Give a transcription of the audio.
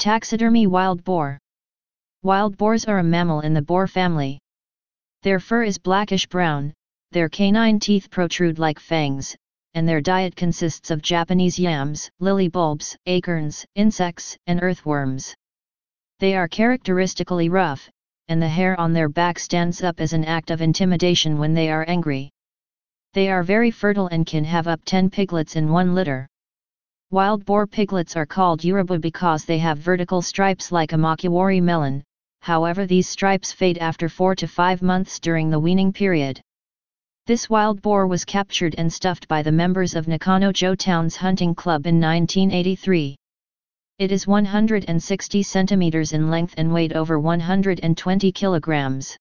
Taxidermy wild boar. Wild boars are a mammal in the boar family. Their fur is blackish-brown, their canine teeth protrude like fangs, and their diet consists of Japanese yams, lily bulbs, acorns, insects, and earthworms. They are characteristically rough, and the hair on their back stands up as an act of intimidation when they are angry. They are very fertile and can have up 10 piglets in one litter. Wild boar piglets are called uraba because they have vertical stripes like a makiwari melon, however these stripes fade after 4 to 5 months during the weaning period. This wild boar was captured and stuffed by the members of Nakanojo Town's hunting club in 1983. It is 160 centimeters in length and weighed over 120 kilograms.